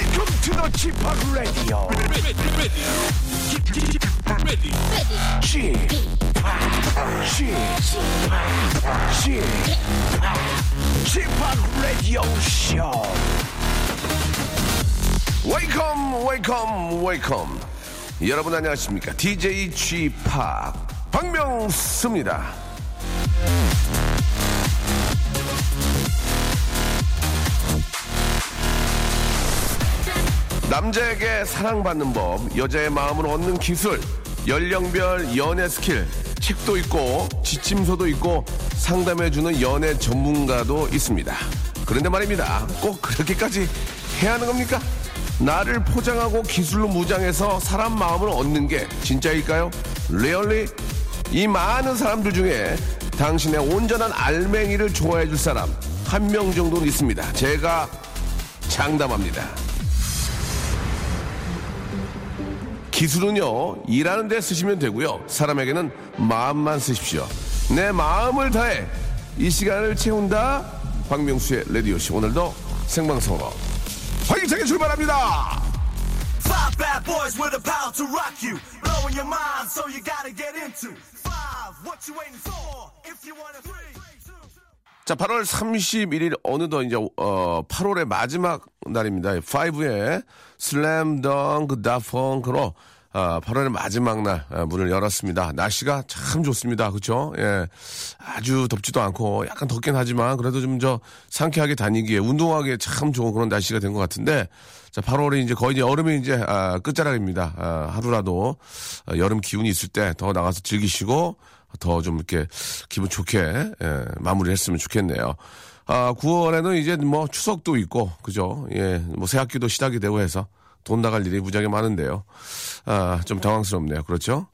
Welcome to the G-POP Radio. G-POP Radio Show. Welcome, welcome, welcome. 여러분 안녕하십니까? DJ G-POP 박명수입니다. 남자에게 사랑받는 법, 여자의 마음을 얻는 기술, 연령별 연애 스킬, 책도 있고 지침서도 있고 상담해주는 연애 전문가도 있습니다. 그런데 말입니다. 꼭 그렇게까지 해야 하는 겁니까? 나를 포장하고 기술로 무장해서 사람 마음을 얻는 게 진짜일까요? Really? 이 많은 사람들 중에 당신의 온전한 알맹이를 좋아해줄 사람 한 명 정도는 있습니다. 제가 장담합니다. 기술은요, 일하는 데 쓰시면 되고요. 사람에게는 마음만 쓰십시오. 내 마음을 다해 이 시간을 채운다. 박명수의 라디오 쇼, 오늘도 생방송으로 활기차게 출발합니다. Five bad boys with a power to rock you. Blowing your mind, so you gotta get into five. What you waiting for? If you wanna free. 자, 8월 31일 어느덧 이제 8월의 마지막 날입니다. 5의 슬램덩크 다펑크로 8월의 마지막 날 문을 열었습니다. 날씨가 참 좋습니다. 그렇죠? 예, 아주 덥지도 않고 약간 덥긴 하지만 그래도 좀 저 상쾌하게 다니기에 운동하기에 참 좋은 그런 날씨가 된 것 같은데, 자, 8월이 이제 거의 이제 여름이 이제 끝자락입니다. 하루라도 여름 기운이 있을 때 더 나가서 즐기시고 더 좀 이렇게 기분 좋게, 예, 마무리 했으면 좋겠네요. 9월에는 이제 뭐 추석도 있고, 그죠? 예, 뭐 새학기도 시작이 되고 해서 돈 나갈 일이 무지하게 많은데요. 좀 당황스럽네요. 그렇죠?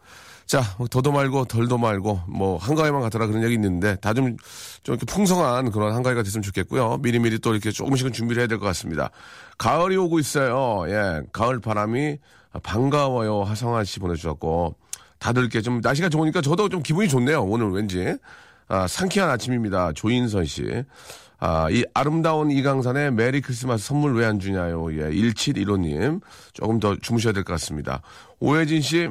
자, 더도 말고 덜도 말고 뭐 한가위만 같더라 그런 얘기 있는데 다 좀 이렇게 풍성한 그런 한가위가 됐으면 좋겠고요. 미리미리 또 이렇게 조금씩은 준비를 해야 될 것 같습니다. 가을이 오고 있어요. 예, 가을 바람이 반가워요. 하성아 씨 보내주셨고. 다들 이렇게 좀 날씨가 좋으니까 저도 좀 기분이 좋네요. 오늘 왠지 상쾌한 아침입니다. 조인선 씨, 이 아름다운 이강산의 메리 크리스마스 선물 왜 안 주냐요. 예, 1715님 조금 더 주무셔야 될 것 같습니다. 오혜진 씨,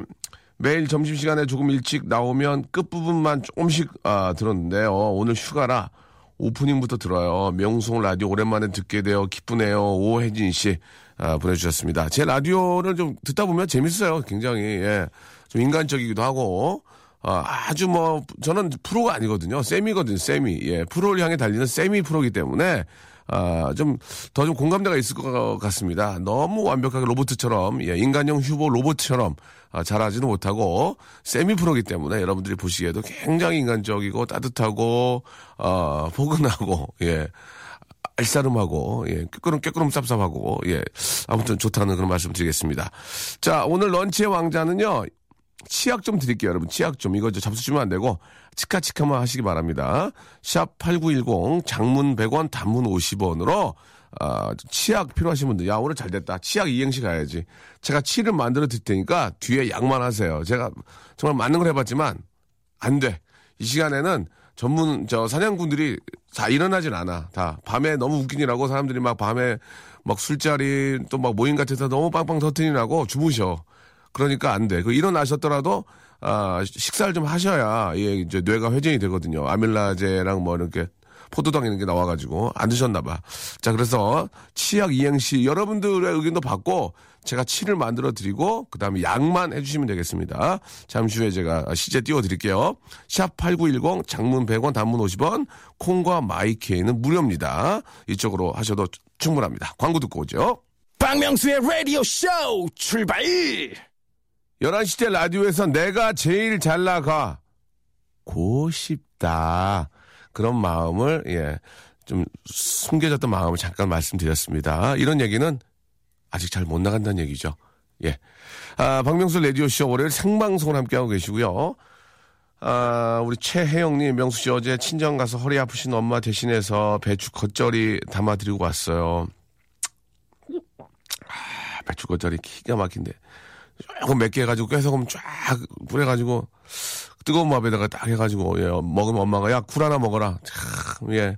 매일 점심시간에 조금 일찍 나오면 끝부분만 조금씩 들었는데요. 오늘 휴가라 오프닝부터 들어요. 명수 라디오 오랜만에 듣게 되어 기쁘네요. 오혜진 씨 보내주셨습니다. 제 라디오를 좀 듣다 보면 재밌어요. 굉장히, 예, 좀 인간적이기도 하고, 아주 뭐, 저는 프로가 아니거든요. 세미거든요, 세미. 예, 프로를 향해 달리는 세미 프로이기 때문에, 더 좀 공감대가 있을 것 같습니다. 너무 완벽하게 로봇처럼, 예, 인간형 휴보 로봇처럼, 잘하지는 못하고, 세미 프로이기 때문에 여러분들이 보시기에도 굉장히 인간적이고, 따뜻하고, 포근하고, 예, 알싸름하고, 예, 깨끗름 쌉쌉하고, 예, 아무튼 좋다는 그런 말씀 드리겠습니다. 자, 오늘 런치의 왕자는요, 치약 좀 드릴게요, 여러분. 치약 좀. 이거 잡수 주면 안 되고, 치카치카만 하시기 바랍니다. 샵 8910, 장문 100원, 단문 50원으로, 치약 필요하신 분들, 야, 오늘 잘 됐다. 치약 이행시 가야지. 제가 치를 만들어 드릴 테니까, 뒤에 약만 하세요. 제가 정말 맞는 걸 해봤지만, 안 돼. 이 시간에는, 전문 사냥꾼들이 다 일어나질 않아. 다 밤에 너무 웃기니라고 사람들이 막 밤에 막 술자리 또 막 모임 같은 데서 너무 빵빵 터트리라고 주무셔. 그러니까 안 돼. 그 일어나셨더라도 식사를 좀 하셔야, 예, 이제 뇌가 회전이 되거든요. 아밀라제랑 뭐 이렇게 포도당 이런 게 나와가지고 안 드셨나 봐. 자, 그래서 치약 이행시 여러분들의 의견도 받고 제가 치를 만들어 드리고 그다음에 약만 해주시면 되겠습니다. 잠시 후에 제가 시제 띄워드릴게요. 샵 8910, 장문 100원, 단문 50원, 콩과 마이케이는 무료입니다. 이쪽으로 하셔도 충분합니다. 광고 듣고 오죠. 박명수의 라디오 쇼 출발. 11시 때 라디오에서 내가 제일 잘 나가 고 싶다. 그런 마음을, 예, 좀 숨겨졌던 마음을 잠깐 말씀드렸습니다. 이런 얘기는 아직 잘 못 나간다는 얘기죠. 예. 박명수 라디오쇼 월요일 생방송을 함께하고 계시고요. 우리 최혜영님, 명수씨 어제 친정 가서 허리 아프신 엄마 대신해서 배추 겉절이 담아드리고 왔어요. 배추 겉절이 기가 막힌데. 조금 맵게 해가지고 꿰소금 쫙 뿌려가지고 뜨거운 밥에다가 딱 해가지고, 예, 먹으면 엄마가 야, 굴 하나 먹어라. 참, 예.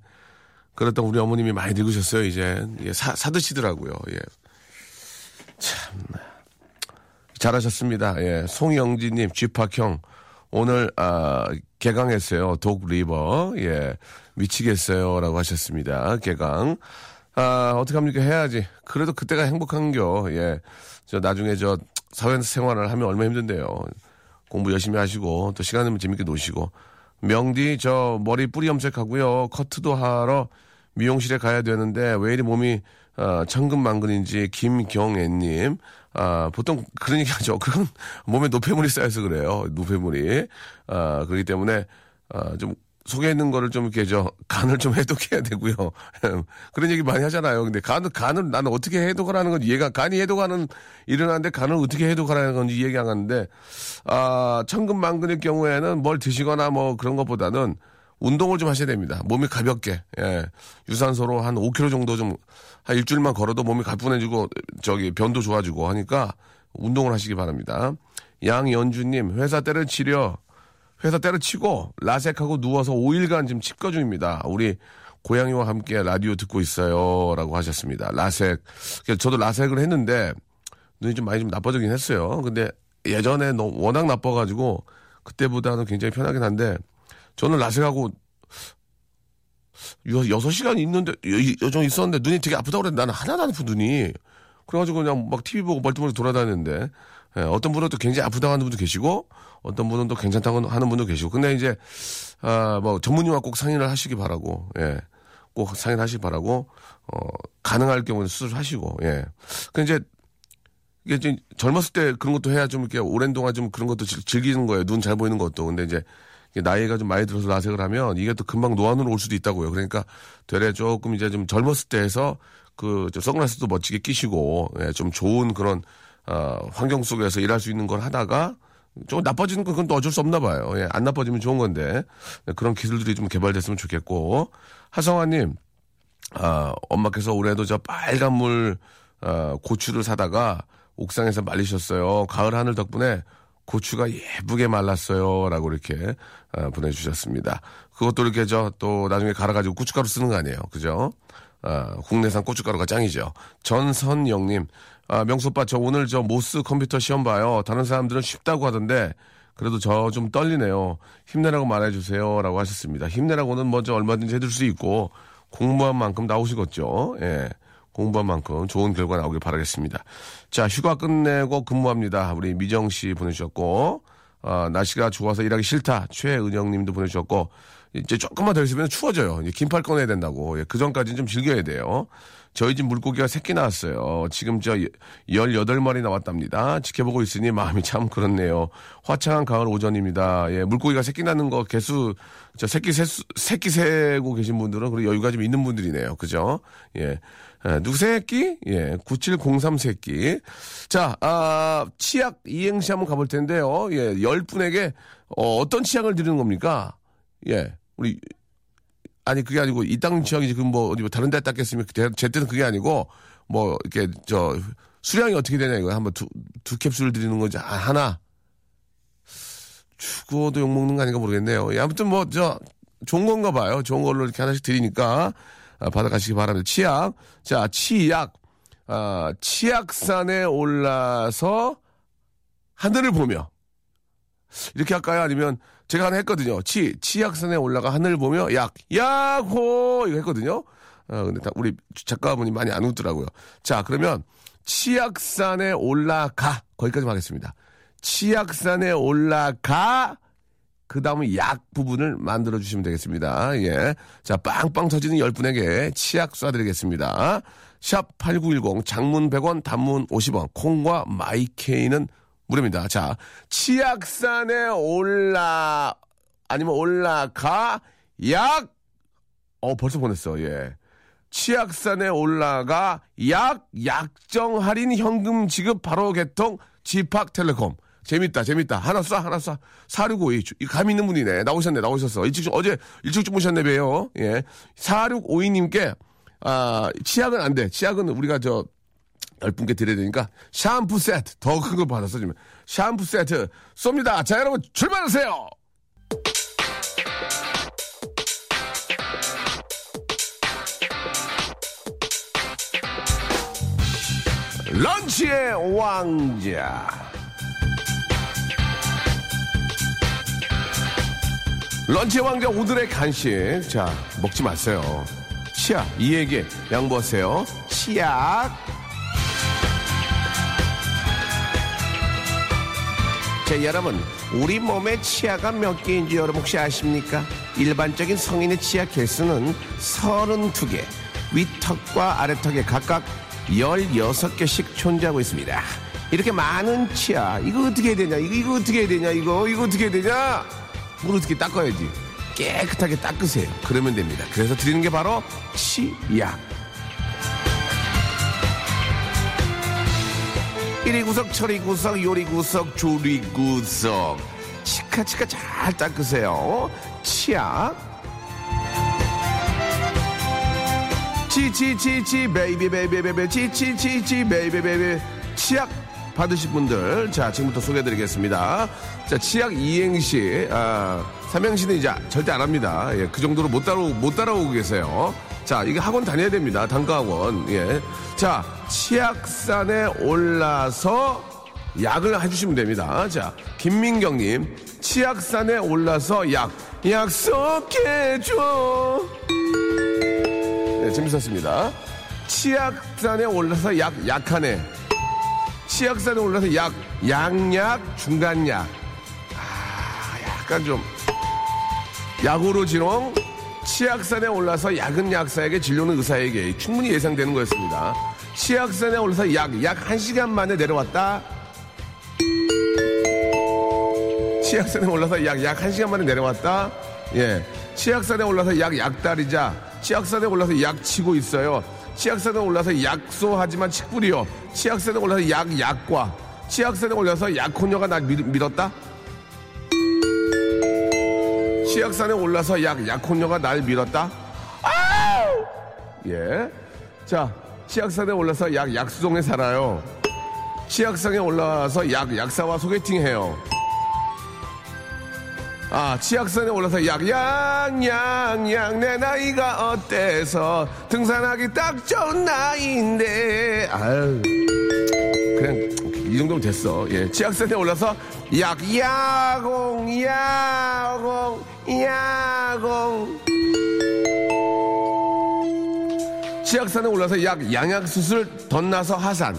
그랬던 우리 어머님이 많이 늙으셨어요, 이제. 예, 사드시더라고요. 예. 참 잘하셨습니다. 예, 송영진님, 쥐팍형 오늘 개강했어요. 독리버 예 미치겠어요라고 하셨습니다. 개강. 어떡합니까? 해야지. 그래도 그때가 행복한겨. 예. 저 나중에 저 사회생활을 하면 얼마나 힘든데요. 공부 열심히 하시고 또 시간 되면 재밌게 노시고. 명디 저 머리 뿌리 염색하고요. 커트도 하러 미용실에 가야 되는데 왜 이리 몸이 천근만근인지. 김경애님. 보통 그런 얘기 하죠. 그건 몸에 노폐물이 쌓여서 그래요. 노폐물이. 그렇기 때문에 좀 속에 있는 거를 좀 이렇게 저 간을 좀 해독해야 되고요. 그런 얘기 많이 하잖아요. 근데 간을 나는 어떻게 해독하라는 건지 이해가 간이 해독하는 일은 하는데 간을 어떻게 해독하라는 건지 이해가 안 하는데 천근만근일 경우에는 뭘 드시거나 뭐 그런 것보다는 운동을 좀 하셔야 됩니다. 몸이 가볍게 예. 유산소로 한 5km 정도 좀 한 일주일만 걸어도 몸이 가뿐해지고 저기 변도 좋아지고 하니까 운동을 하시기 바랍니다. 양연주님 회사 때려치고 라섹하고 누워서 5일간 지금 치과 중입니다. 우리 고양이와 함께 라디오 듣고 있어요. 라고 하셨습니다. 라섹. 저도 라섹을 했는데 눈이 좀 많이 좀 나빠지긴 했어요. 근데 예전에 너무 워낙 나빠가지고 그때보다는 굉장히 편하긴 한데 저는 라섹하고 6시간 있는데 요정 있었는데 눈이 되게 아프다고 그랬는데 나는 하나도 안 아프 눈이. 그래가지고 그냥 막 TV 보고 멀뚱멀뚱 돌아다니는데 예, 어떤 분은 또 굉장히 아프다고 하는 분도 계시고 어떤 분은 또 괜찮다고 하는 분도 계시고 근데 이제 뭐 전문의와 꼭 상의를 하시기 바라고 예, 꼭 상의를 하시기 바라고 가능할 경우는 수술하시고 예. 그 이제 이게 좀 젊었을 때 그런 것도 해야 좀 이렇게 오랜 동안 좀 그런 것도 즐기는 거예요. 눈 잘 보이는 것도. 근데 이제 나이가 좀 많이 들어서 라섹을 하면 이게 또 금방 노안으로 올 수도 있다고요. 그러니까 되레 조금 이제 좀 젊었을 때 해서 그 선글라스도 멋지게 끼시고 예, 좀 좋은 그런 환경 속에서 일할 수 있는 걸 하다가 조금 나빠지는 건 그건 또 어쩔 수 없나 봐요. 예, 안 나빠지면 좋은 건데 네, 그런 기술들이 좀 개발됐으면 좋겠고 하성아님 엄마께서 올해도 저 빨간물 고추를 사다가 옥상에서 말리셨어요. 가을 하늘 덕분에 고추가 예쁘게 말랐어요. 라고 이렇게 보내주셨습니다. 그것도 이렇게 저 또 나중에 갈아가지고 고춧가루 쓰는 거 아니에요. 그죠? 국내산 고춧가루가 짱이죠. 전선영님, 명수오빠 저 오늘 저 모스 컴퓨터 시험 봐요. 다른 사람들은 쉽다고 하던데 그래도 저 좀 떨리네요. 힘내라고 말해주세요. 라고 하셨습니다. 힘내라고는 먼저 얼마든지 해줄 수 있고 공부한 만큼 나오시겠죠. 예. 공부한 만큼 좋은 결과 나오길 바라겠습니다. 자, 휴가 끝내고 근무합니다. 우리 미정 씨 보내주셨고, 날씨가 좋아서 일하기 싫다. 최은영 님도 보내주셨고, 이제 조금만 더 있으면 추워져요. 이제 긴팔 꺼내야 된다고. 예, 그전까지는 좀 즐겨야 돼요. 저희 집 물고기가 새끼 낳았어요. 지금 저 18마리 나왔답니다. 지켜보고 있으니 마음이 참 그렇네요. 화창한 가을 오전입니다. 예, 물고기가 새끼 낳는 거 개수, 저 새끼 세고 계신 분들은 그리고 여유가 좀 있는 분들이네요. 그죠? 예. 누새끼? 예, 9703 새끼. 자, 치약 이행시 한번 가볼 텐데요. 예, 10분에게, 어떤 치약을 드리는 겁니까? 예, 우리, 아니, 그게 아니고, 이 땅 치약이지, 그럼 뭐, 어디, 다른 데 닦겠으면, 제 때는 그게 아니고, 뭐, 이렇게, 수량이 어떻게 되냐, 이거. 한번 두 캡슐 드리는 건지, 하나. 죽어도 욕먹는 거 아닌가 모르겠네요. 예, 아무튼 뭐, 좋은 건가 봐요. 좋은 걸로 이렇게 하나씩 드리니까. 받아가시기 바랍니다. 치약. 자, 치약. 치약산에 올라서 하늘을 보며. 이렇게 할까요? 아니면 제가 하나 했거든요. 치약산에 올라가 하늘을 보며 야호! 이거 했거든요. 근데 다 우리 작가분이 많이 안 웃더라고요. 자, 그러면 치약산에 올라가. 거기까지만 하겠습니다. 치약산에 올라가. 그 다음은 약 부분을 만들어주시면 되겠습니다. 예. 자, 빵빵 터지는 10분에게 치약 쏴드리겠습니다. 샵 8910, 장문 100원, 단문 50원, 콩과 마이케이는 무료입니다. 자, 치약산에 아니면 올라가, 약! 벌써 보냈어, 예. 치약산에 올라가, 약정 할인 현금 지급 바로 개통, 집합텔레콤. 재밌다. 하나 쏴. 4652. 감 있는 분이네. 나오셨어. 어제 일찍 주무셨네, 봬요. 예. 4652님께, 치약은 안 돼. 치약은 우리가 10분께 드려야 되니까, 샴푸 세트. 더 큰 거 받았어, 지금. 샴푸 세트 쏩니다. 자, 여러분, 출발하세요! 런치의 왕자. 런치의 왕자 오늘의 간식. 자, 먹지 마세요. 치약, 이에게 양보하세요. 치약. 자, 여러분, 우리 몸의 치아가 몇 개인지 여러분 혹시 아십니까? 일반적인 성인의 치아 개수는 32개, 윗턱과 아래턱에 각각 16개씩 존재하고 있습니다. 이렇게 많은 치아, 이거 어떻게 해야 되냐? 물 어떻게 닦아야지? 깨끗하게 닦으세요. 그러면 됩니다. 그래서 드리는 게 바로 치약. 1위 구석, 처리 구석, 요리 구석, 조리 구석. 치카치카 잘 닦으세요. 치약. 치치치치 베이비베이비베이비 치치치치 베이비베이비. 치약 받으실 분들, 자, 지금부터 소개해드리겠습니다. 자, 치약 이행시, 삼행시는 이제 절대 안 합니다. 예, 그 정도로 못 따라오고 계세요. 자, 이게 학원 다녀야 됩니다. 단과학원. 예. 자, 치약산에 올라서 약을 해주시면 됩니다. 자, 김민경님, 치약산에 올라서 약, 약속해줘. 네, 재밌었습니다. 치약산에 올라서 약, 약하네. 치약산에 올라서 약, 양약, 중간약. 약간 좀. 약으로 지롱. 치약산에 올라서 약은 약사에게, 진료는 의사에게. 충분히 예상되는 거였습니다. 치약산에 올라서 약 1시간 만에 내려왔다. 치약산에 올라서 약 1시간 만에 내려왔다. 예. 치약산에 올라서 약다리자. 치약산에 올라서 약 치고 있어요. 치약산에 올라서 약소하지만 칡뿌리요. 치약산에 올라서 약과. 치약산에 올라서 약혼녀가 날 밀었다. 치약산에 올라서 약혼녀가 날 밀었다. 아우! 예. 자, 치약산에 올라서 약수동에 살아요. 치약산에 올라서 약사와 소개팅해요. 아, 치약산에 올라서 약, 내 나이가 어때서 등산하기 딱 좋은 나이인데. 아유. 그냥, 이 정도면 됐어. 예. 치약산에 올라서 야공. 치약산에 올라서 양약수술 덧나서 하산.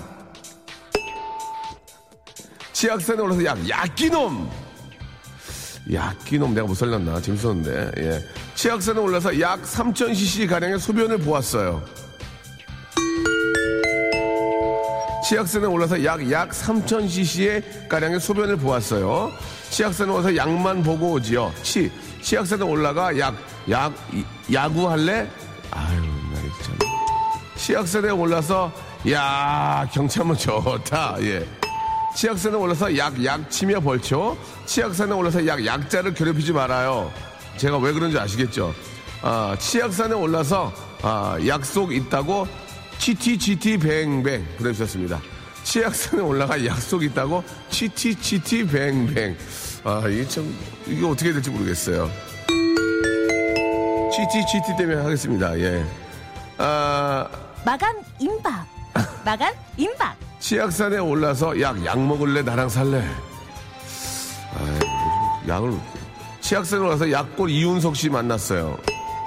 치약산에 올라서 약기놈. 약기놈 내가 못 살렸나? 재밌었는데. 예. 치약산에 올라서 약 3000cc가량의 소변을 보았어요. 치약산에 올라서 약 3000cc가량의 소변을 보았어요. 치약산에 와서 약만 보고 오지요. 치약산에 올라가 야구할래? 아유, 나 참. 치약산에 올라서 야, 경치하면 좋다. 예. 치약산에 올라서 약치며 벌초. 치약산에 올라서 약자를 괴롭히지 말아요. 제가 왜 그런지 아시겠죠? 아, 치약산에 올라서 약속 있다고 치티치티뱅뱅 보내주셨습니다. 치약산에 올라가 약속 있다고 치티치티뱅뱅. 아, 이게 참, 이게 어떻게 될지 모르겠어요. 치티치티 때문에 하겠습니다. 예. 아, 마감 임박. 치약산에 올라서 약 먹을래, 나랑 살래. 아, 약을. 치약산에 올라서 약골 이윤석 씨 만났어요.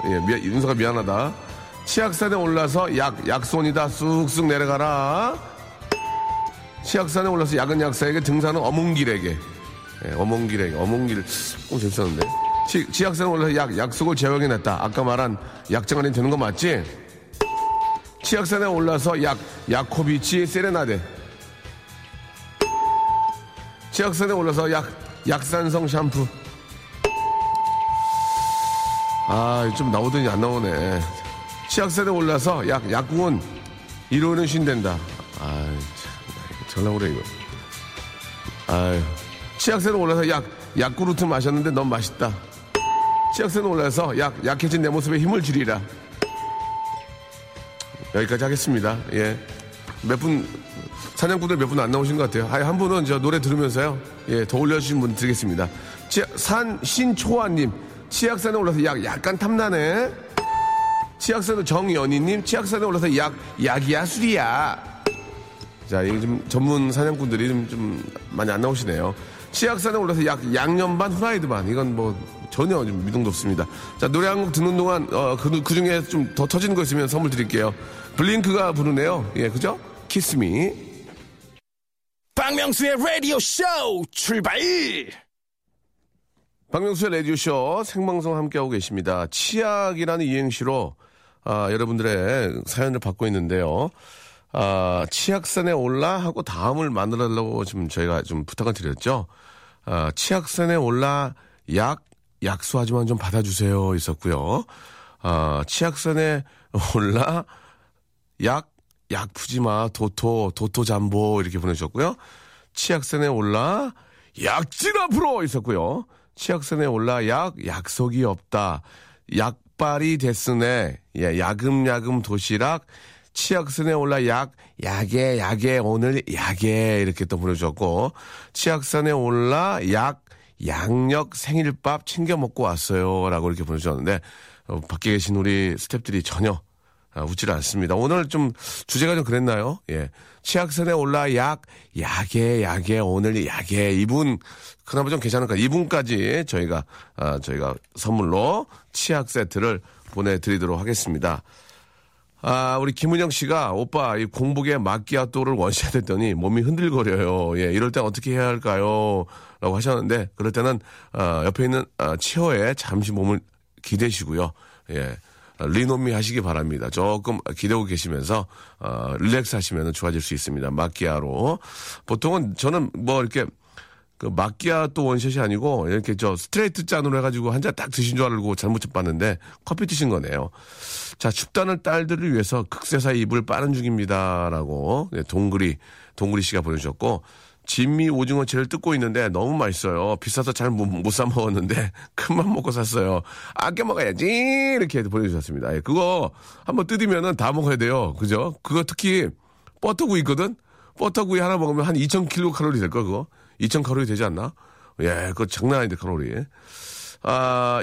예, 이윤석아 미안하다. 치약산에 올라서 약손이다, 쑥쑥 내려가라. 치약산에 올라서 약은 약사에게, 등산은 어몽길에게. 예, 어몽길에게. 어몽길. 재밌었는데. 치약산에 올라서 약속을 재확인했다. 아까 말한 약장관이 되는 거 맞지? 치약산에 올라서 야코비치 세레나데. 치약산에 올라서 약산성 샴푸. 아, 좀 나오더니 안 나오네. 치약산에 올라서 약국은 이러는 쉰댄다. 아이, 참, 전라오래, 이거. 아이. 치약산에 올라서 약구르트 마셨는데 너무 맛있다. 치약산에 올라서 약해진 내 모습에 힘을 주리라. 여기까지 하겠습니다. 예. 몇 분, 사냥꾼들 몇 분 안 나오신 것 같아요. 아예 한 분은 저 노래 들으면서요. 예, 더 올려주신 분 드리겠습니다. 신초아님, 치약산에 올라서 약간 탐나네. 치약산에 정연희님, 치약산에 올라서 약이야, 술이야. 자, 이게 좀 전문 사냥꾼들이 좀 많이 안 나오시네요. 치약산에 올라서 양념 반, 후라이드 반. 이건 뭐 전혀 좀 미동도 없습니다. 자, 노래 한 곡 듣는 동안 그 중에 좀 더 터지는 거 있으면 선물 드릴게요. 블링크가 부르네요. 예, 그죠? 키스미. 박명수의 라디오 쇼 출발! 박명수의 라디오 쇼 생방송 함께하고 계십니다. 치약이라는 이행시로 여러분들의 사연을 받고 있는데요. 치악산에 올라 하고 다음을 만들어달라고 지금 저희가 좀 부탁을 드렸죠. 치악산에 올라 약수하지만 좀 받아주세요 있었고요. 치악산에 올라 약푸지마 도토잠보 이렇게 보내주셨고요. 치악산에 올라 약진 앞으로 있었고요. 치악산에 올라 약속이 없다. 약발이 됐으네. 예, 야금야금 도시락. 치악산에 올라 약에 오늘 약에 이렇게 또 보내주셨고, 치악산에 올라 양력 생일밥 챙겨 먹고 왔어요 라고 이렇게 보내주셨는데, 밖에 계신 우리 스태프들이 전혀 웃지를 않습니다. 오늘 좀 주제가 좀 그랬나요? 예. 치악산에 올라 약에 오늘 약에 이분 그나마 좀 괜찮을까, 이분까지 저희가 선물로 치약 세트를 보내드리도록 하겠습니다. 우리 김은영 씨가, 오빠, 이 공복에 마끼아또를 원샷했더니 몸이 흔들거려요. 예, 이럴 땐 어떻게 해야 할까요? 라고 하셨는데, 그럴 때는, 옆에 있는, 치어에 잠시 몸을 기대시고요. 예, 리노미 하시기 바랍니다. 조금 기대고 계시면서, 릴렉스 하시면 좋아질 수 있습니다. 마끼아로. 보통은 저는 뭐 이렇게, 그 마끼아또 원샷이 아니고 이렇게 저 스트레이트 잔으로 해가지고 한 잔 딱 드신 줄 알고 잘못 봤는데 커피 드신 거네요. 자, 춥다는 딸들을 위해서 극세사 이불 빠른 중입니다라고 동그리 씨가 보내주셨고, 진미 오징어채를 뜯고 있는데 너무 맛있어요. 비싸서 잘 못 사 먹었는데 큰맘 먹고 샀어요. 아껴 먹어야지 이렇게 보내주셨습니다. 예, 그거 한번 뜯으면은 다 먹어야 돼요. 그죠? 그거 특히 버터구이 있거든. 버터구이 하나 먹으면 한 2,000kcal 될 거, 그거. 2,000칼로리 되지 않나? 예, 그거 장난 아닌데, 칼로리.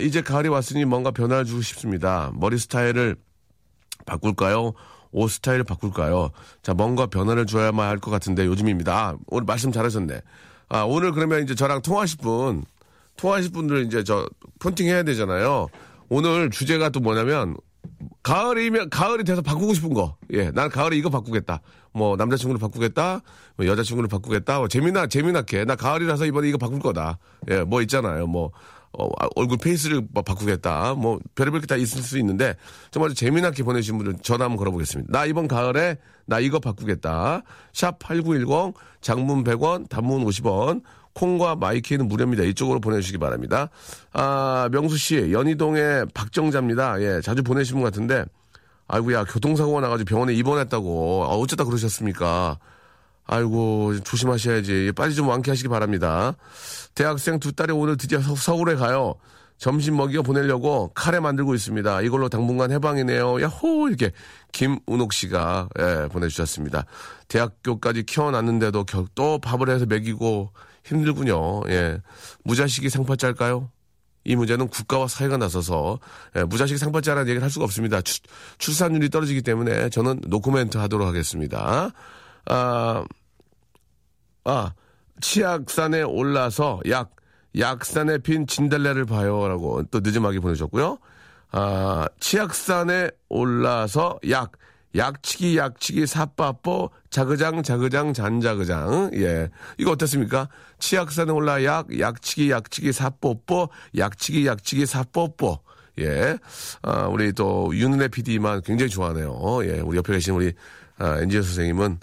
이제 가을이 왔으니 뭔가 변화를 주고 싶습니다. 머리 스타일을 바꿀까요? 옷 스타일을 바꿀까요? 자, 뭔가 변화를 줘야만 할 것 같은데, 요즘입니다. 오늘 말씀 잘하셨네. 오늘 그러면 이제 저랑 통화하실 분들 이제 저 폰팅 해야 되잖아요. 오늘 주제가 또 뭐냐면, 가을이 돼서 바꾸고 싶은 거. 예, 난 가을에 이거 바꾸겠다. 뭐, 남자친구를 바꾸겠다. 뭐, 여자친구를 바꾸겠다. 뭐, 재미나게. 나 가을이라서 이번에 이거 바꿀 거다. 예, 뭐 있잖아요. 뭐, 얼굴 페이스를 바꾸겠다. 뭐, 별의별 게 다 있을 수 있는데, 정말 재미나게 보내신 분들 전화 한번 걸어보겠습니다. 나 이번 가을에, 나 이거 바꾸겠다. 샵 8910, 장문 100원, 단문 50원. 콩과 마이키는 무료입니다. 이쪽으로 보내주시기 바랍니다. 명수 씨, 연희동의 박정자입니다. 예, 자주 보내시는 것 같은데, 아이고야, 교통사고가 나가지고 병원에 입원했다고. 어쩌다 그러셨습니까? 아이고, 조심하셔야지. 빨리 좀 완쾌하시기 바랍니다. 대학생 두 딸이 오늘 드디어 서울에 가요. 점심 먹이고 보내려고 카레 만들고 있습니다. 이걸로 당분간 해방이네요. 야호! 이렇게 김은옥 씨가, 예, 보내주셨습니다. 대학교까지 키워놨는데도 또 밥을 해서 먹이고 힘들군요. 예. 무자식이 상팔자일까요? 이 문제는 국가와 사회가 나서서, 예, 무자식 상팔자라는 얘기를 할 수가 없습니다. 출산율이 떨어지기 때문에 저는 노코멘트 하도록 하겠습니다. 치악산에 올라서 약산에 핀 진달래를 봐요라고 또 늦음하게 보내셨고요. 치악산에 올라서 약치기 사빠뽀 자그장 잔자그장. 예, 이거 어땠습니까? 치악산에 올라 약치기 사뽀뽀 약치기 사뽀뽀. 예, 우리 또 윤은혜 PD만 굉장히 좋아하네요. 예, 우리 옆에 계신 우리 엔지니어 선생님은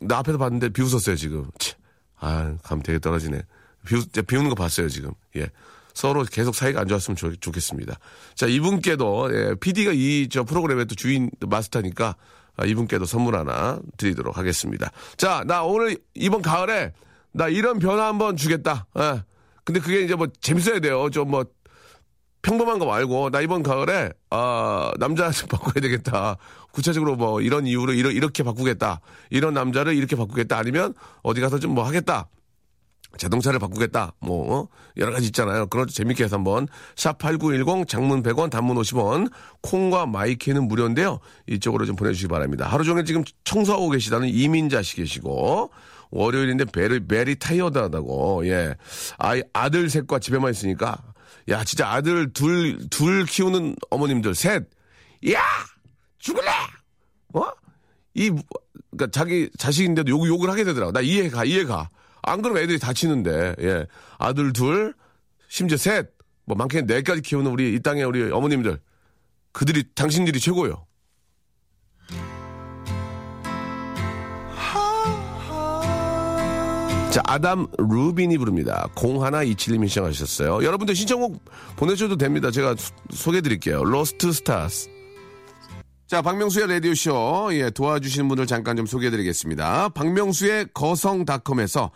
나 앞에서 봤는데 비웃었어요 지금. 감 되게 떨어지네. 비우는 거 봤어요 지금. 예, 서로 계속 사이가 안 좋았으면 좋겠습니다. 자, 이분께도, 예, PD가 이 프로그램의 또 주인 마스터니까, 이분께도 선물 하나 드리도록 하겠습니다. 자, 나 오늘 이번 가을에 나 이런 변화 한번 주겠다. 예. 근데 그게 이제 뭐 재밌어야 돼요. 좀 뭐 평범한 거 말고, 나 이번 가을에 남자 좀 바꿔야 되겠다. 구체적으로 뭐 이런 이유로 이렇게 바꾸겠다. 이런 남자를 이렇게 바꾸겠다. 아니면 어디 가서 좀 뭐 하겠다. 자동차를 바꾸겠다, 뭐 여러 가지 있잖아요. 그런 재밌게 해서 한번 샵8910 장문 100원, 단문 50원, 콩과 마이키는 무료인데요. 이쪽으로 좀 보내주시기 바랍니다. 하루 종일 지금 청소하고 계시다는 이민자 씨 계시고 월요일인데 베리 타이어드하다고. 예, 아들 셋과 집에만 있으니까 야 진짜 아들 둘 키우는 어머님들 셋, 야 죽을래? 그러니까 자기 자식인데도 욕을 하게 되더라고. 나 이해가. 안 그러면 애들이 다치는데, 예. 아들 둘, 심지어 셋, 뭐 많게는 넷까지 키우는 우리, 이 땅의 우리 어머님들. 당신들이 최고요. 자, 아담 루빈이 부릅니다. 0127님이 신청하셨어요. 여러분들 신청곡 보내주셔도 됩니다. 제가 소개해드릴게요. 로스트스타스. 자, 박명수의 라디오 쇼, 예, 도와주시는 분들 잠깐 좀 소개해드리겠습니다. 박명수의 거성닷컴에서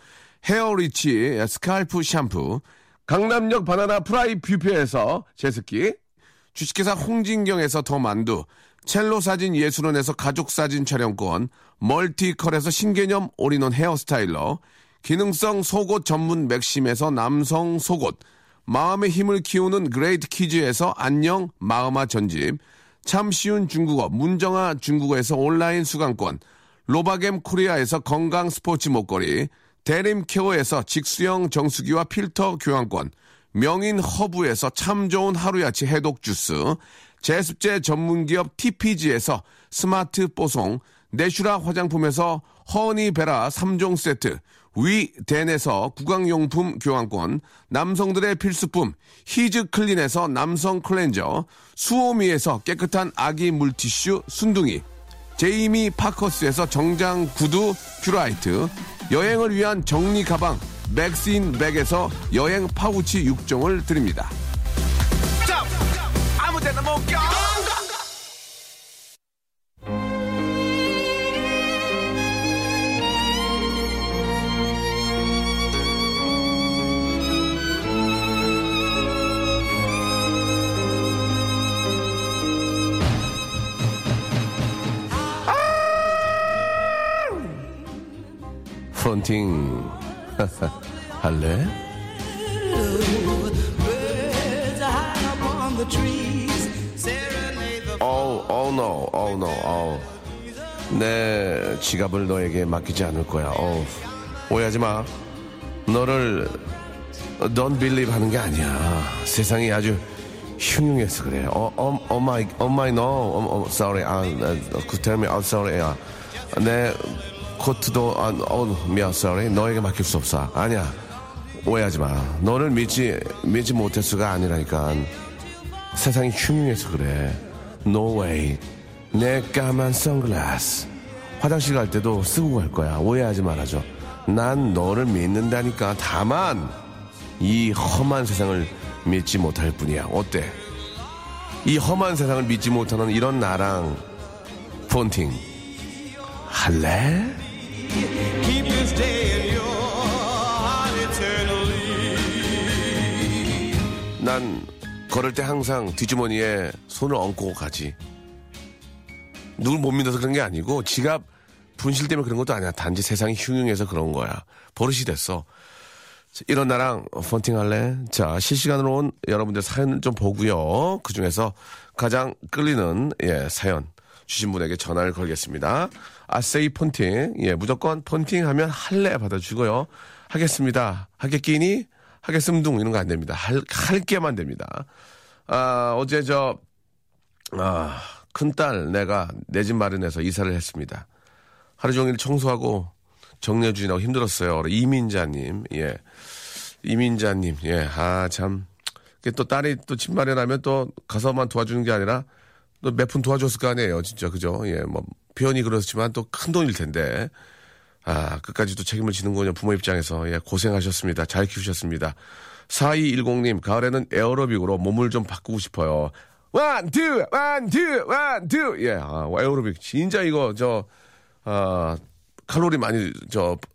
헤어리치 스칼프 샴푸, 강남역 바나나 프라이 뷔페에서 제습기, 주식회사 홍진경에서 더 만두, 첼로사진 예술원에서 가족사진 촬영권, 멀티컬에서 신개념 올인원 헤어스타일러, 기능성 속옷 전문 맥심에서 남성 속옷, 마음의 힘을 키우는 그레이드 키즈에서 안녕 마음아 전집, 참 쉬운 중국어 문정아 중국어에서 온라인 수강권, 로바겜 코리아에서 건강 스포츠 목걸이, 대림케어에서 직수형 정수기와 필터 교환권, 명인 허브에서 참 좋은 하루야치 해독 주스, 제습제 전문기업 TPG에서 스마트 뽀송, 네슈라 화장품에서 허니베라 3종 세트, 위덴에서 구강용품 교환권, 남성들의 필수품 히즈클린에서 남성 클렌저, 수오미에서 깨끗한 아기 물티슈 순둥이, 제이미 파커스에서 정장 구두 큐라이트, 여행을 위한 정리 가방 맥스인 백에서 여행 파우치 6종을 드립니다. 아무데나 못 가. 프론팅 할래? Oh no. 내 지갑을 너에게 맡기지 않을 거야. 오해하지 마. 너를 don't believe 하는 게 아니야. 세상이 아주 흉흉해서 그래. Oh my no, sorry. Tell me, sorry. 내 코트도 미안, sorry. 너에게 맡길 수 없어. 아니야, 오해하지 마. 너를 믿지 못했어가 아니라니까. 세상이 흉흉해서 그래. No way. 내 까만 선글라스 화장실 갈 때도 쓰고 갈 거야. 오해하지 말아줘. 난 너를 믿는다니까. 다만 이 험한 세상을 믿지 못할 뿐이야. 어때? 이 험한 세상을 믿지 못하는 이런 나랑 폰팅 할래? Keep this day in your heart eternally. 난 걸을 때 항상 뒷주머니에 손을 얹고 가지. 누굴 못 믿어서 그런 게 아니고 지갑 분실 때문에 그런 것도 아니야. 단지 세상이 흉흉해서 그런 거야. 버릇이 됐어. 이런 나랑 펀팅 할래? 자, 실시간으로 온 여러분들 사연을 좀 보고요. 그중에서 가장 끌리는 사연 주신 분에게 전화를 걸겠습니다. 아세이 폰팅. 예, 무조건 폰팅 하면 할래 받아주고요. 하겠습니다. 하겠끼니? 하겠음둥 이런 거 안 됩니다. 할게만 됩니다. 어제 큰딸 내가 내 집 마련해서 이사를 했습니다. 하루 종일 청소하고 정리해주느라고 힘들었어요. 이민자님. 예, 참. 또 딸이 또 집 마련하면 또 가서만 도와주는 게 아니라 또 몇 푼 도와줬을 거 아니에요, 진짜. 그죠? 예, 표현이 그렇지만 또 큰 돈일 텐데. 끝까지 또 책임을 지는군요, 부모 입장에서. 예, 고생하셨습니다. 잘 키우셨습니다. 4210님, 가을에는 에어로빅으로 몸을 좀 바꾸고 싶어요. 원투! 예, 에어로빅. 진짜 이거, 칼로리 많이,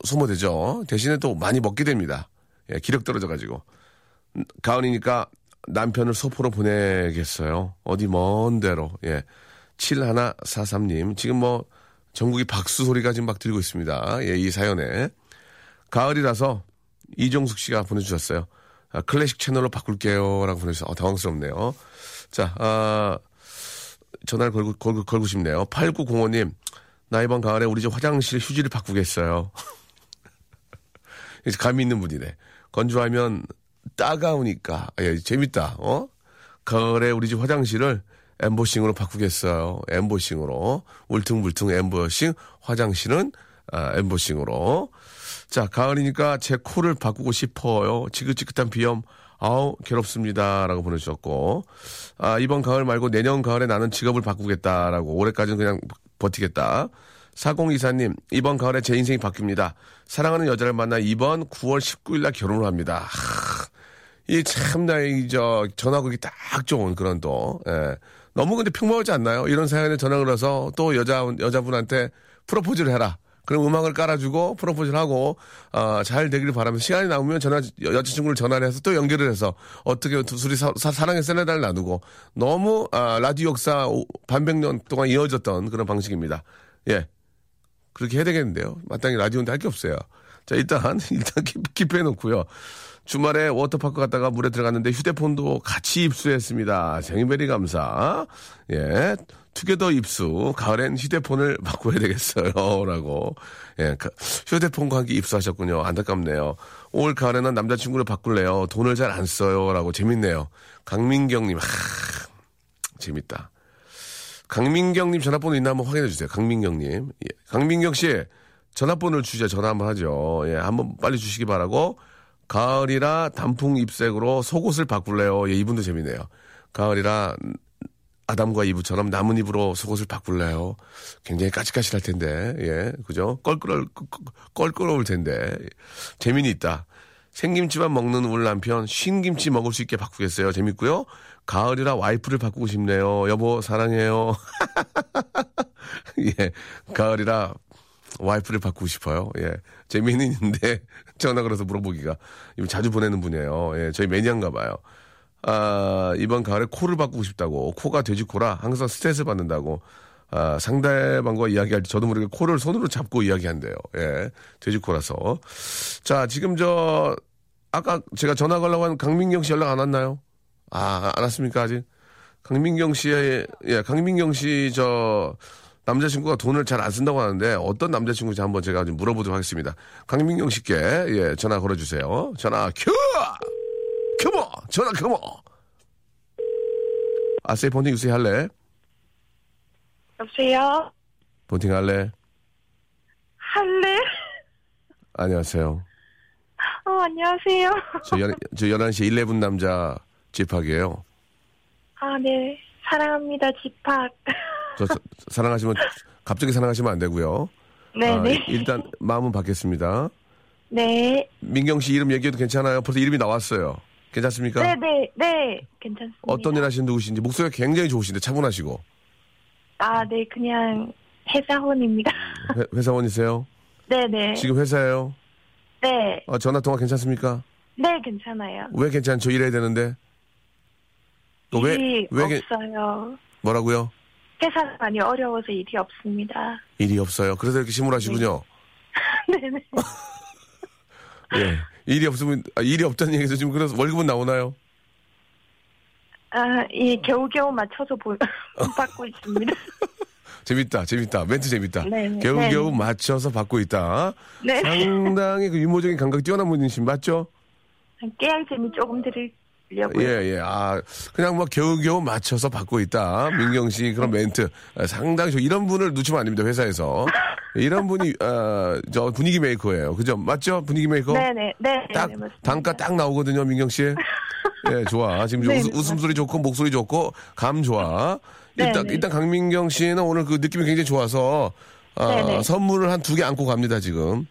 소모되죠. 대신에 또 많이 먹게 됩니다. 예, 기력 떨어져가지고. 가을이니까, 남편을 소포로 보내겠어요. 어디 먼 데로. 예. 7143님. 지금 전국이 박수 소리가 지금 막 들리고 있습니다. 예, 이 사연에. 가을이라서 이종숙 씨가 보내주셨어요. 아, 클래식 채널로 바꿀게요. 라고 보내주셨어요. 아, 당황스럽네요. 자, 아, 전화를 걸고 싶네요. 8905님, 나 이번 가을에 우리 집 화장실 휴지를 바꾸겠어요. 감이 있는 분이네. 건조하면 따가우니까. 예, 재밌다. 어? 가을에 우리 집 화장실을 엠보싱으로 바꾸겠어요. 엠보싱으로. 울퉁불퉁 엠보싱. 화장실은 엠보싱으로. 자, 가을이니까 제 코를 바꾸고 싶어요. 지긋지긋한 비염. 아우, 괴롭습니다. 라고 보내주셨고. 아, 이번 가을 말고 내년 가을에 나는 직업을 바꾸겠다라고. 올해까지는 그냥 버티겠다. 사공이사님, 이번 가을에 제 인생이 바뀝니다. 사랑하는 여자를 만나 이번 9월 19일날 결혼을 합니다. 하, 이 참나, 전화국이 딱 좋은 그런 또, 예. 너무 근데 평범하지 않나요? 이런 사연에 전화를 해서 또 여자분한테 프로포즈를 해라. 그럼 음악을 깔아주고 프로포즈를 하고, 아, 잘 되기를 바라면서 시간이 남으면 여자친구를 전화를 해서 또 연결을 해서 어떻게 둘이 사랑의 셀레다를 나누고 너무, 아, 라디오 역사 반백년 동안 이어졌던 그런 방식입니다. 예. 그렇게 해야 되겠는데요. 마땅히 라디오인데 할 게 없어요. 자, 일단 킵해놓고요. 주말에 워터파크 갔다가 물에 들어갔는데 휴대폰도 같이 입수했습니다. 생일베리 감사. 예. 투게더 입수. 가을엔 휴대폰을 바꿔야 되겠어요. 라고. 예. 휴대폰과 함께 입수하셨군요. 안타깝네요. 올 가을에는 남자친구를 바꿀래요. 돈을 잘 안 써요. 라고. 재밌네요. 강민경님. 하, 재밌다. 강민경님 전화번호 있나 한번 확인해 주세요. 강민경님. 예. 강민경 씨, 전화번호를 주시죠. 전화 한번 하죠. 예, 한번 빨리 주시기 바라고. 가을이라 단풍 잎색으로 속옷을 바꿀래요. 예, 이분도 재밌네요. 가을이라 아담과 이브처럼 나뭇잎으로 속옷을 바꿀래요. 굉장히 까칠까칠할 텐데. 예, 그죠? 껄끄러울 텐데. 재미는 있다. 생김치만 먹는 우리 남편 쉰김치 먹을 수 있게 바꾸겠어요. 재밌고요. 가을이라 와이프를 바꾸고 싶네요. 여보 사랑해요. 예, 가을이라 와이프를 바꾸고 싶어요. 예, 재미는 있는데 전화 걸어서 물어보기가 자주 보내는 분이에요. 예, 저희 매니아인가 봐요. 아, 이번 가을에 코를 바꾸고 싶다고. 코가 돼지코라 항상 스트레스 받는다고. 아, 상대방과 이야기할 때 저도 모르게 코를 손으로 잡고 이야기한대요. 예, 돼지코라서. 자, 지금 아까 제가 전화 걸려고 한 강민경 씨 연락 안 왔나요? 아, 안 왔습니까, 아직? 강민경 씨의, 예, 강민경 씨, 남자친구가 돈을 잘 안 쓴다고 하는데 어떤 남자친구인지 한번 제가 좀 물어보도록 하겠습니다. 강민경 씨께, 예, 전화 걸어주세요. 전화 큐! 큐모! 전화 큐모! 아세이 본팅 유세 할래? 여보세요? 본팅 할래? 할래? 안녕하세요. 안녕하세요. 저 11시 11분 남자 집학이에요. 아, 네. 사랑합니다, 집학. 저 사랑하시면, 갑자기 사랑하시면 안 되고요. 네네. 아, 일단 마음은 받겠습니다. 네. 민경 씨 이름 얘기해도 괜찮아요? 벌써 이름이 나왔어요. 괜찮습니까? 네네, 네. 괜찮습니다. 어떤 일 하시는 누구신지, 목소리가 굉장히 좋으신데, 차분하시고. 아, 네. 그냥 회사원입니다. 회사원이세요? 네네. 지금 회사예요? 네. 아, 전화통화 괜찮습니까? 네, 괜찮아요. 왜 괜찮죠? 일해야 되는데. 왜 없어요. 뭐라고요? 회사가 많이 어려워서 일이 없습니다. 일이 없어요. 그래서 이렇게 심울하시군요. 네네. 예, 일이 없으면, 아, 일이 없다는 얘기에서 지금 그래서 월급은 나오나요? 아, 예, 겨우겨우 맞춰서 받고 있습니다. 재밌다. 멘트 재밌다. 네네. 겨우겨우 맞춰서 받고 있다. 네. 상당히 그 유머적인 감각이 뛰어난 분이신 맞죠? 깨알 재미 조금 드릴게요. 예. 아, 그냥 막 겨우겨우 맞춰서 받고 있다. 민경 씨 그런 멘트. 상당히 이런 분을 놓치면 안 됩니다. 회사에서. 이런 분이, 저 분위기 메이커예요. 그죠? 맞죠? 분위기 메이커? 네네. 네. 딱, 단가 딱 나오거든요. 민경 씨. 예, 좋아. 지금 네, 웃음소리 좋고, 목소리 좋고, 감 좋아. 일단 강민경 씨는 오늘 그 느낌이 굉장히 좋아서, 선물을 한 2개 안고 갑니다. 지금.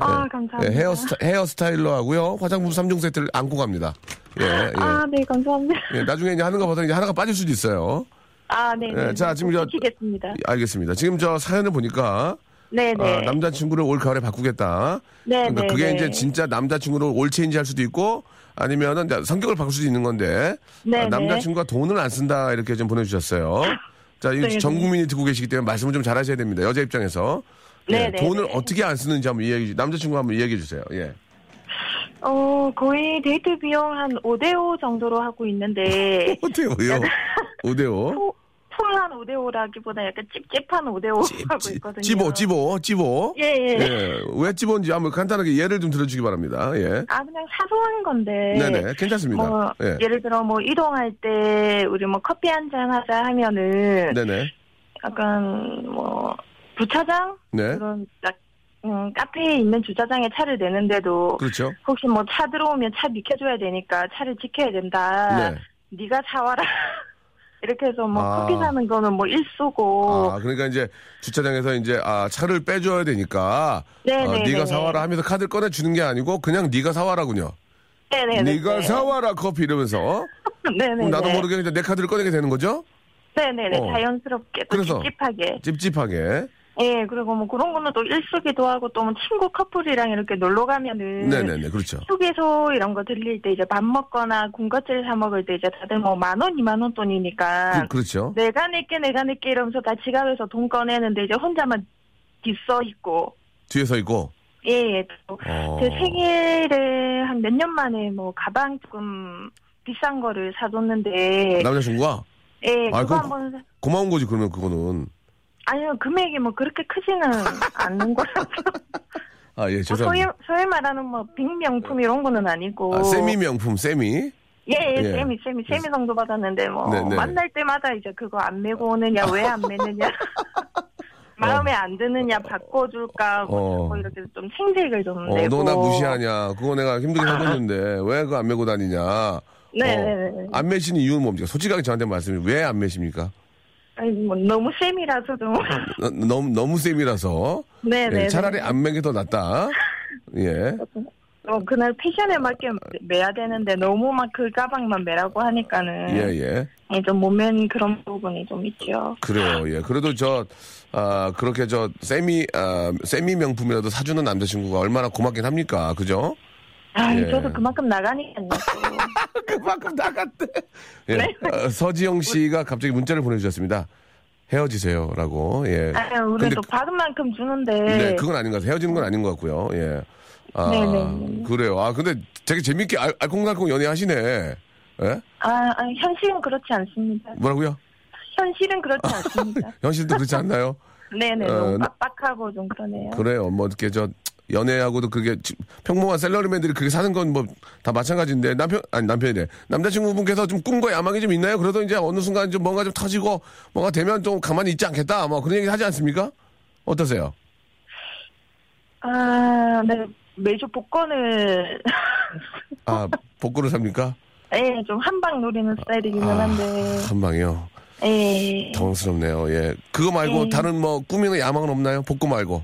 아, 예, 감사합니다. 예, 헤어스타일러 하고요. 화장품 3종 세트를 안고 갑니다. 예. 아, 네, 감사합니다. 예, 나중에 이제 하는 거 봐서 이제 하나가 빠질 수도 있어요. 아, 네. 예, 자, 지금 알겠습니다. 지금 사연을 보니까. 네네. 아, 남자친구를 올 가을에 바꾸겠다. 네네. 그러니까 그게 이제 진짜 남자친구로 올 체인지 할 수도 있고 아니면은 성격을 바꿀 수도 있는 건데. 아, 남자친구가 돈을 안 쓴다. 이렇게 좀 보내주셨어요. 자, 이거 전 국민이 듣고 계시기 때문에 말씀을 좀 잘 하셔야 됩니다. 여자 입장에서. 네. 돈을 어떻게 안 쓰는지 한번 남자친구 한번 이야기해 주세요. 예. 거의 데이트 비용 한 5대5 정도로 하고 있는데. 5대5요? 5대5? 한 5대5라기보다 약간 찝찝한 5대5 하고 있거든요. 찝어. 예. 예. 왜 찝어인지 한번 간단하게 예를 좀 들어주기 바랍니다. 예. 아, 그냥 사소한 건데. 네네, 괜찮습니다. 뭐, 예. 예를 들어 뭐 이동할 때 우리 뭐 커피 한잔 하자 하면은. 네네. 약간 뭐 주차장? 네. 그런 딱 카페에 있는 주차장에 차를 내는데도. 그렇죠. 혹시 뭐 차 들어오면 차 비켜줘야 되니까 차를 지켜야 된다. 네. 네가 사와라. 이렇게 해서 뭐 커피 사는 거는 뭐 1수고. 아, 그러니까 이제 주차장에서 이제 차를 빼줘야 되니까. 네네. 네가 사와라 하면서 카드를 꺼내 주는 게 아니고 그냥 네가 사와라군요. 네네. 네가 사와라 커피 이러면서. 네네. 나도 모르게 이제 내 카드를 꺼내게 되는 거죠? 네네네. 자연스럽게 또 찝찝하게. 찝찝하게. 예, 그리고 뭐 그런 거는 또 일수기도 하고 또 뭐 친구 커플이랑 이렇게 놀러 가면은. 네네네, 그렇죠. 휴게소 이런 거 들릴 때 이제 밥 먹거나 군것질 사 먹을 때 이제 다들 뭐 10,000원, 20,000원 돈이니까. 그렇죠. 내가 낼게 이러면서 다 지갑에서 돈 꺼내는데 이제 혼자만 뒤에 서 있고. 예, 또 제 생일에 한 몇 년 만에 뭐 가방 조금 비싼 거를 사줬는데. 남자친구가? 예, 그거 한번. 고마운 거지, 그러면 그거는. 아니요, 금액이 뭐 그렇게 크지는 않는 거라서. 아, 예, 죄송합니다. 뭐 소위 말하는 뭐 빅명품 이런 거는 아니고. 아, 세미명품, 세미? 예. 세미 정도 받았는데 뭐. 네네. 만날 때마다 이제 그거 안 메고 오느냐, 왜 안 메느냐. 마음에 안 드느냐, 바꿔줄까. 뭐 이렇게 좀 생색을 좀 내고. 너 나 무시하냐. 그거 내가 힘들게 사줬는데 왜 그거 안 메고 다니냐. 네네네. 안 메시는 이유는 뭡니까? 솔직하게 저한테 말씀해. 왜 안 메십니까? 아니, 뭐, 너무 쌤이라서 좀. 너무 쌤이라서. 네네. 예, 차라리 안 매게 더 낫다. 예. 그날 패션에 맞게 매야 되는데 너무 막 그 가방만 매라고 하니까는. 예. 좀 못 맨 그런 부분이 좀 있죠. 그래요, 예. 그래도 그렇게 세미 명품이라도 사주는 남자친구가 얼마나 고맙긴 합니까? 그죠? 아, 예. 저도 그만큼 나가니까요. 그만큼 나갔대. 예. 네. 서지영 씨가 갑자기 문자를 보내주셨습니다. 헤어지세요라고. 예. 아, 우리도 받은 만큼 주는데. 네, 그건 아닌 것 같아요. 헤어지는 건 아닌 것 같고요. 예. 아, 네네. 그래요. 아, 근데 되게 재밌게 알콩달콩 연애하시네. 예? 아니, 현실은 그렇지 않습니다. 뭐라고요? 현실은 그렇지 않습니다. 현실도 그렇지 않나요? 네네. 너무 빡빡하고 좀 그러네요. 그래요. 뭐 이렇게 연애하고도 그게 평범한 셀러리맨들이 그게 사는 건 뭐 다 마찬가지인데 남편이래. 남자친구분께서 좀 꿈과 야망이 좀 있나요? 그래도 이제 어느 순간 좀 뭔가 좀 터지고 뭔가 되면 좀 가만히 있지 않겠다. 뭐 그런 얘기 하지 않습니까? 어떠세요? 아, 네. 매주 복권을. 아, 복권을 삽니까? 예, 좀 한방 노리는 스타일이기는 한데. 한방이요? 예. 당황스럽네요. 예. 그거 말고 다른 뭐 꿈이나 야망은 없나요? 복권 말고.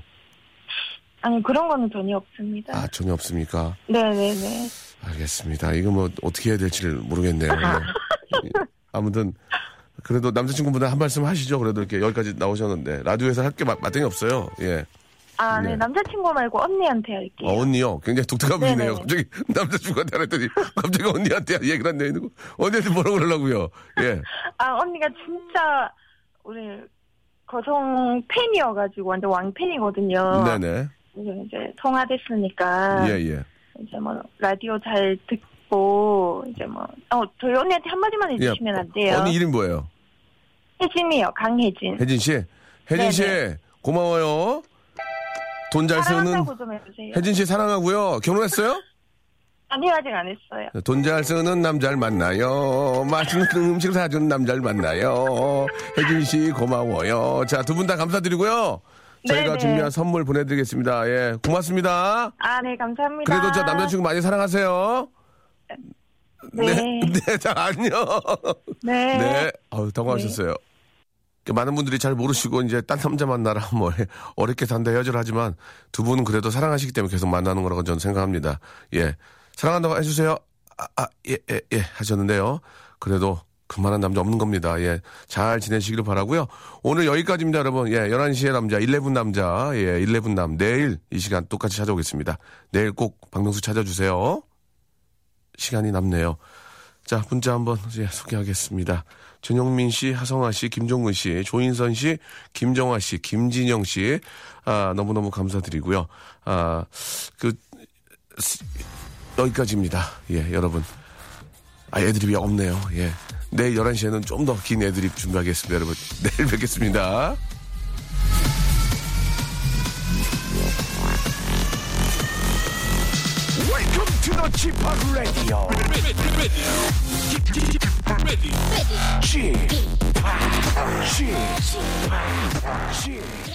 아니, 그런 거는 전혀 없습니다. 아, 전혀 없습니까? 네네네. 알겠습니다. 이거 뭐, 어떻게 해야 될지를 모르겠네요. 아무튼, 그래도 남자친구분들 한 말씀 하시죠. 그래도 이렇게 여기까지 나오셨는데. 라디오에서 할 게 마땅히 없어요. 예. 아, 네. 남자친구 말고 언니한테 할게요. 언니요? 굉장히 독특한 분이네요. 갑자기 남자친구한테 안 했더니, 갑자기 언니한테 얘기를 안 내는 거. 언니한테 뭐라고 그러려고요. 예. 아, 언니가 진짜, 우리, 거성 팬이어가지고, 완전 왕팬이거든요. 네네. 이제 통화됐으니까 예. 이제 뭐 라디오 잘 듣고 이제 뭐 저희 언니한테 한마디만 해주시면 안 돼요? 언니 이름 뭐예요? 혜진이요, 강혜진. 혜진 씨, 고마워요. 돈 잘 쓰는 혜진 씨 사랑하고요. 결혼했어요? 아니요, 아직 안 했어요. 돈 잘 쓰는 남자를 만나요. 맛있는 음식을 사주는 남자를 만나요. 혜진 씨 고마워요. 자, 두 분 다 감사드리고요. 저희가 준비한 선물 보내드리겠습니다. 예, 고맙습니다. 아, 네, 감사합니다. 그래도 저 남자친구 많이 사랑하세요. 네, 자, 안녕. 네. 아유, 당황하셨어요. 네. 많은 분들이 잘 모르시고 이제 딴 남자 만나라 뭐 어렵게 산다 헤어질 하지만 두 분은 그래도 사랑하시기 때문에 계속 만나는 거라고 저는 생각합니다. 예, 사랑한다고 해주세요. 예 하셨는데요. 그래도. 그만한 남자 없는 겁니다. 예. 잘 지내시기를 바라고요. 오늘 여기까지입니다, 여러분. 예. 11시의 남자, 11 남자. 예. 11 남. 내일 이 시간 똑같이 찾아오겠습니다. 내일 꼭 박명수 찾아주세요. 시간이 남네요. 자, 문자 한번 이제 소개하겠습니다. 전영민 씨, 하성아 씨, 김종근 씨, 조인선 씨, 김정아 씨, 김진영 씨. 너무너무 감사드리고요. 여기까지입니다. 예, 여러분. 아, 애드립이 없네요. 예. 내일 11시에는 좀 더 긴 애드립 준비하겠습니다. 여러분. 내일 뵙겠습니다. Welcome to the G-POP Radio. G-POP. G-POP.